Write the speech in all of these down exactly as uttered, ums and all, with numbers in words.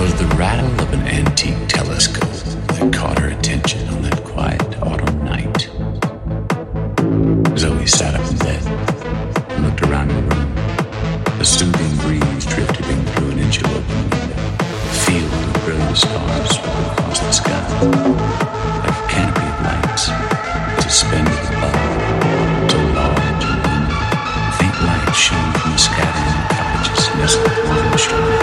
was the rattle of an antique telescope that caught her attention on that quiet autumn night. Zoe sat up in bed and looked around the room. A soothing breeze drifted in through an inch of open window. A field of brilliant stars swung across the sky, like a canopy of lights suspended above. So large and lonely, faint light shone from the scattering cottages nestled along the shore.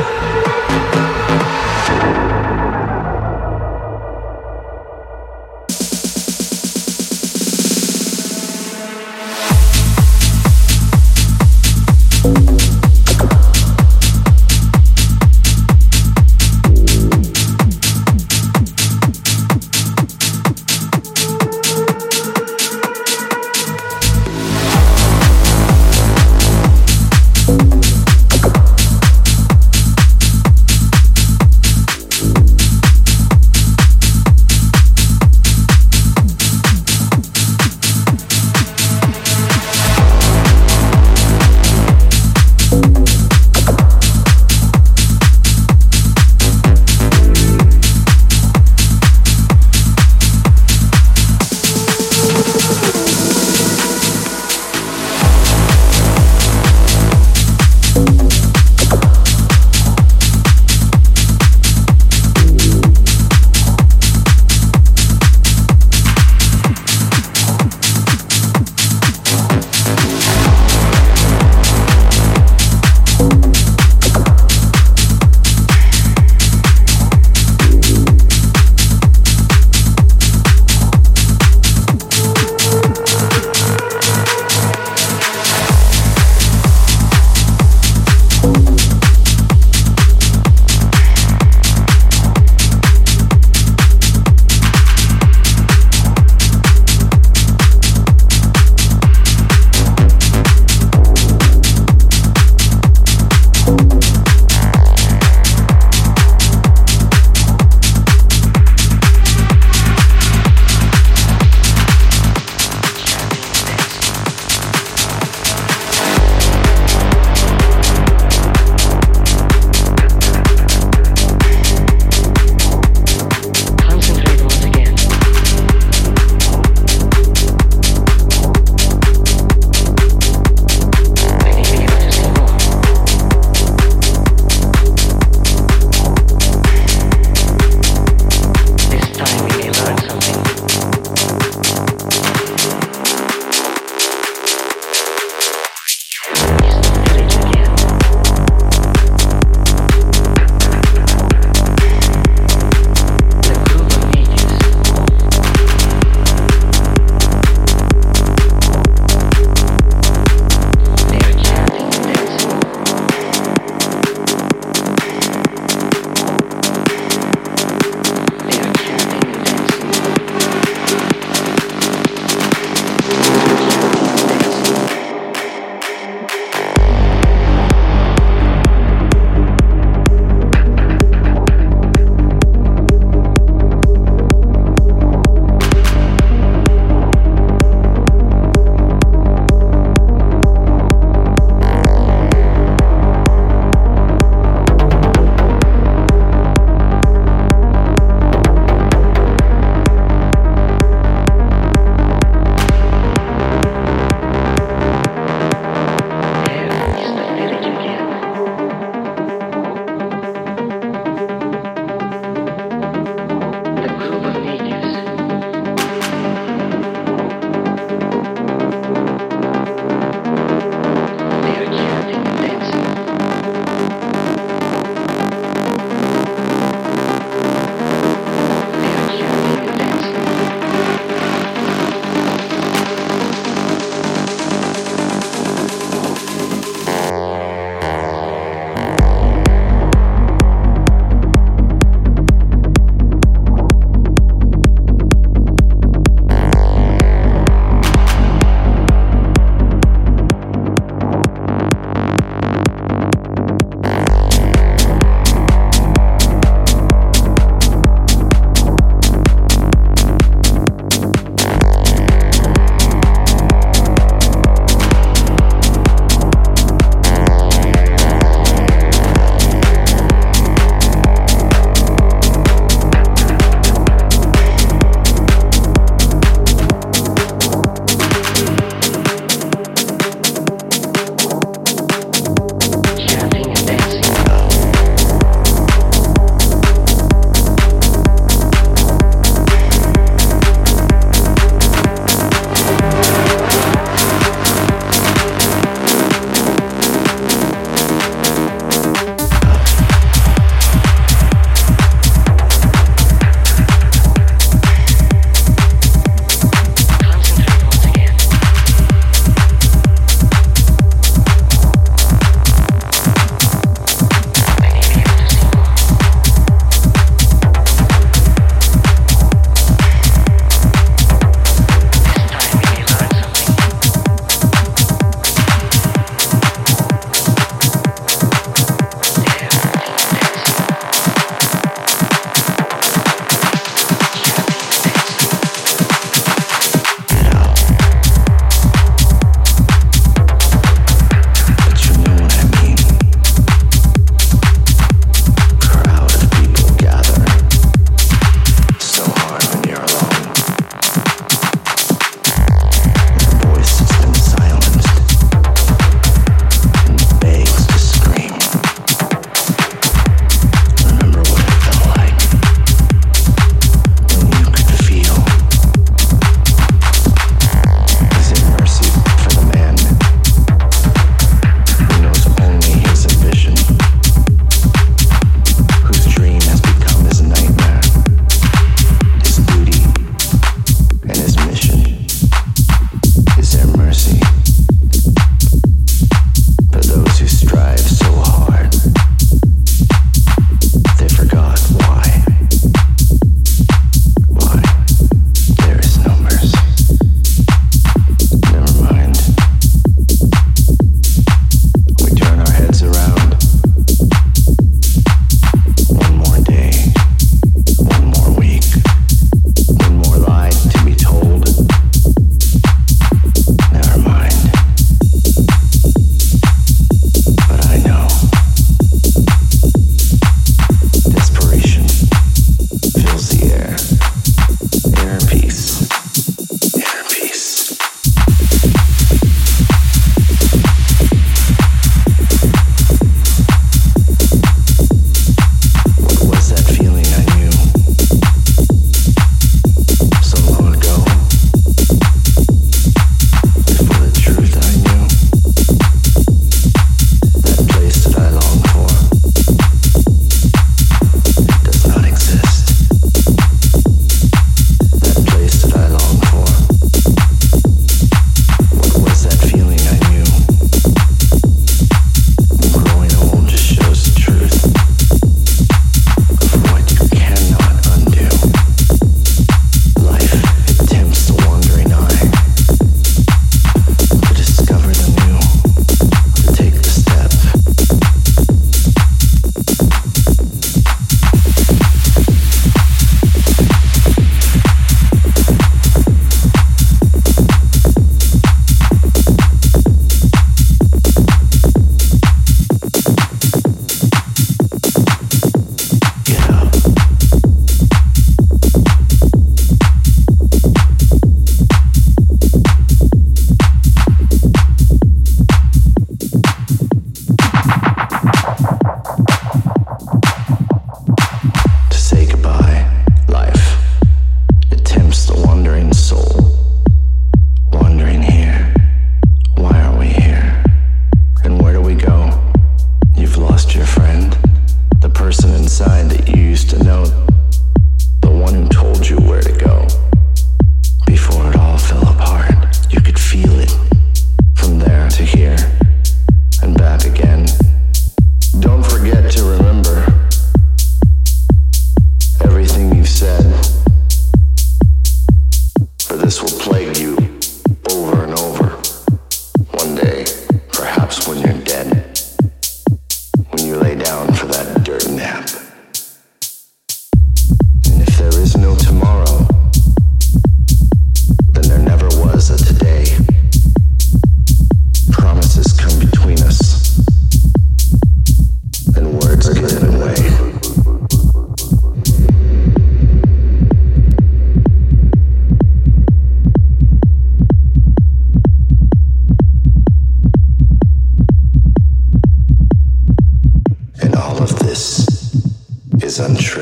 is untrue.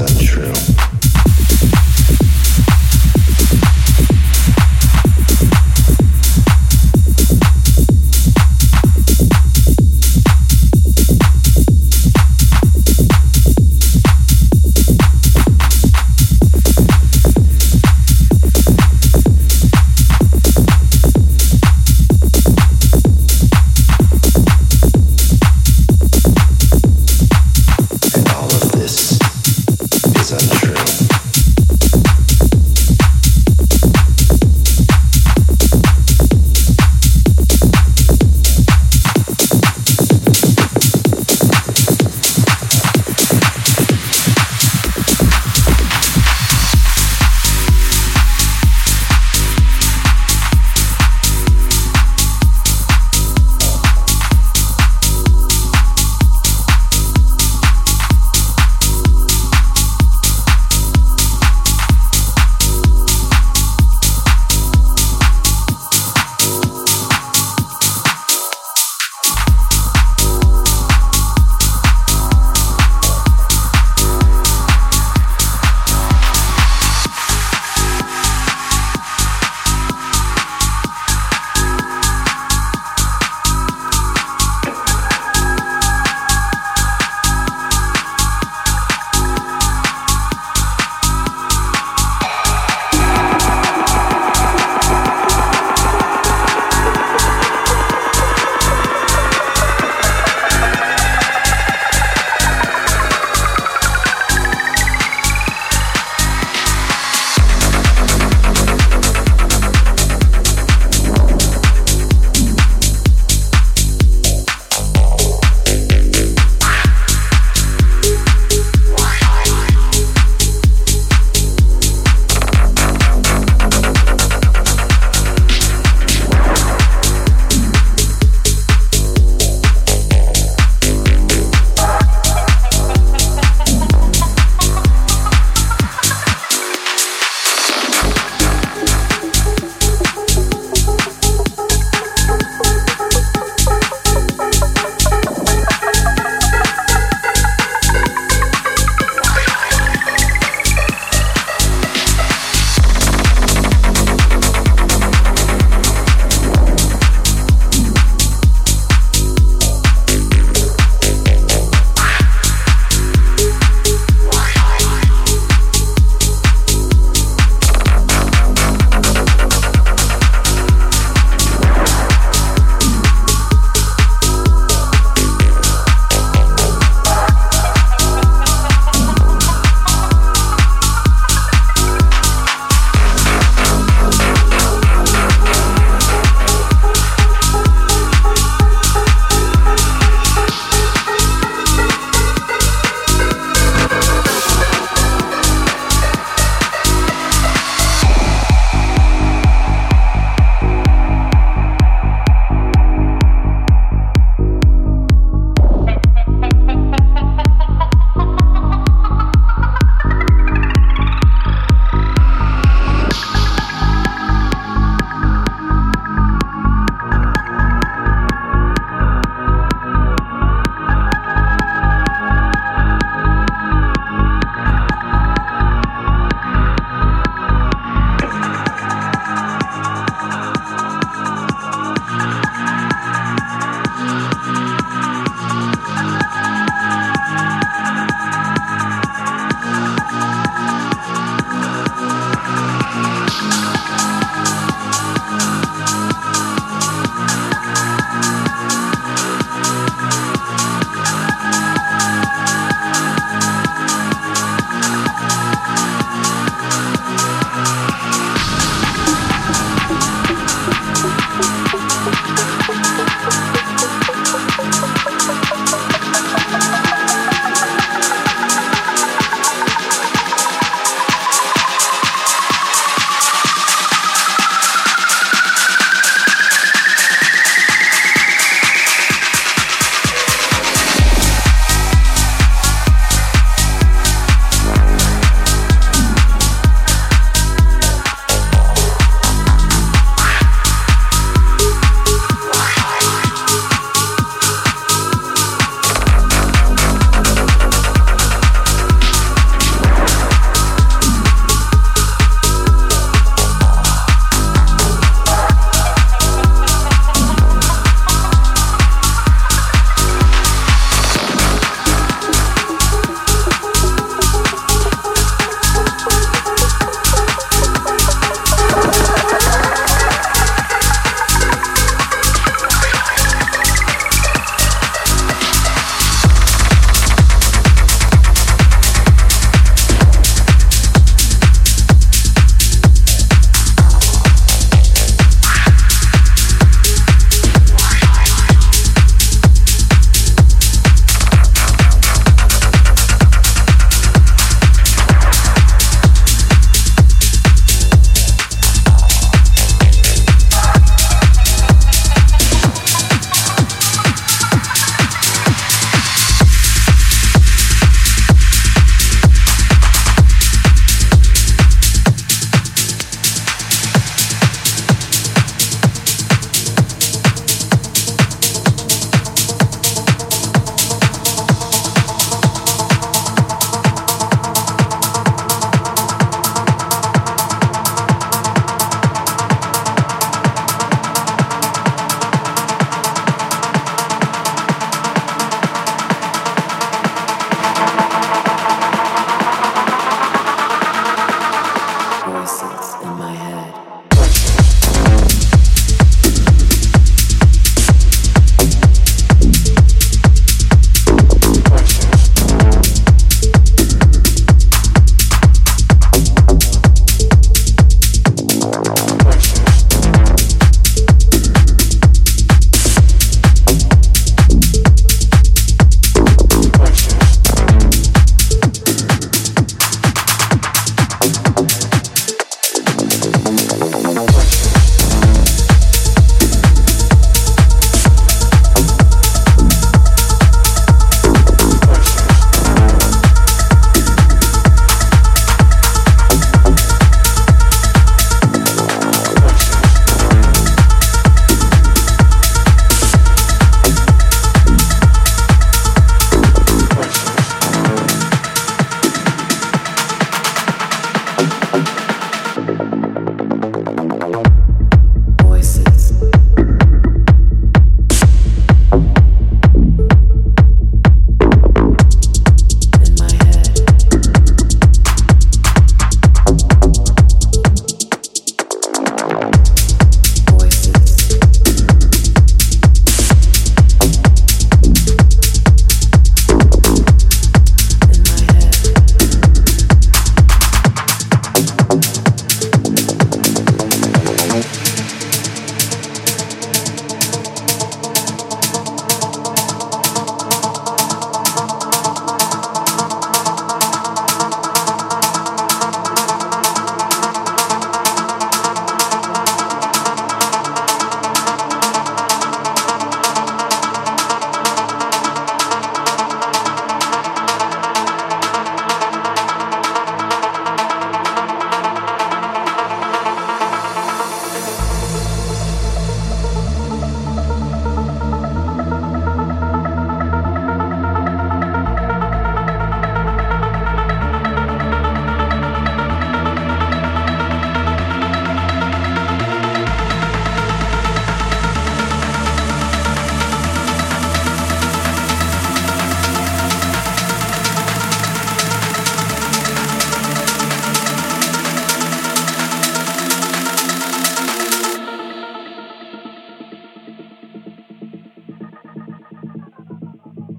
Untrue.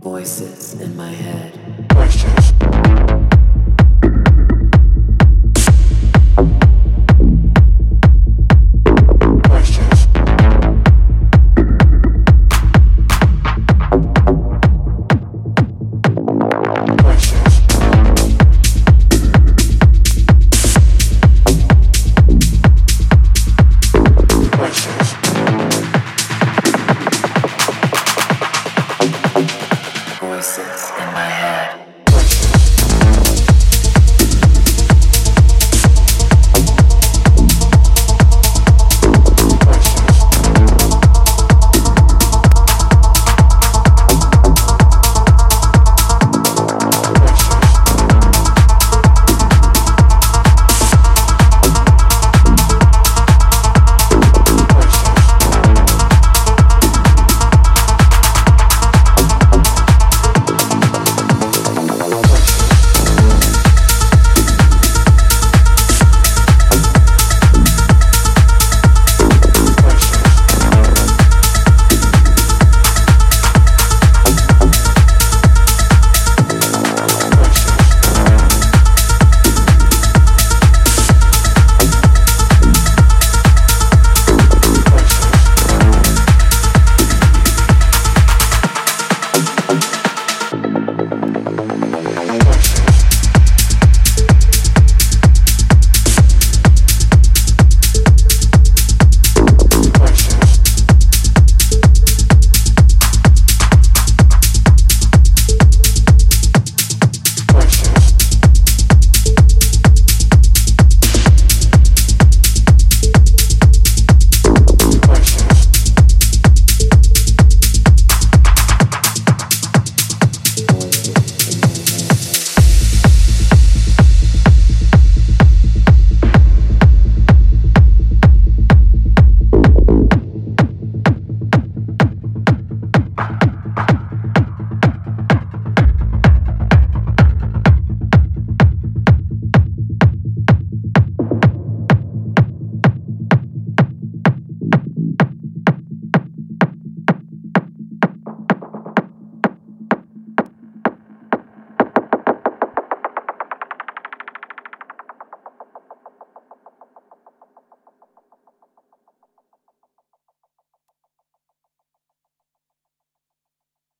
Voices in my head.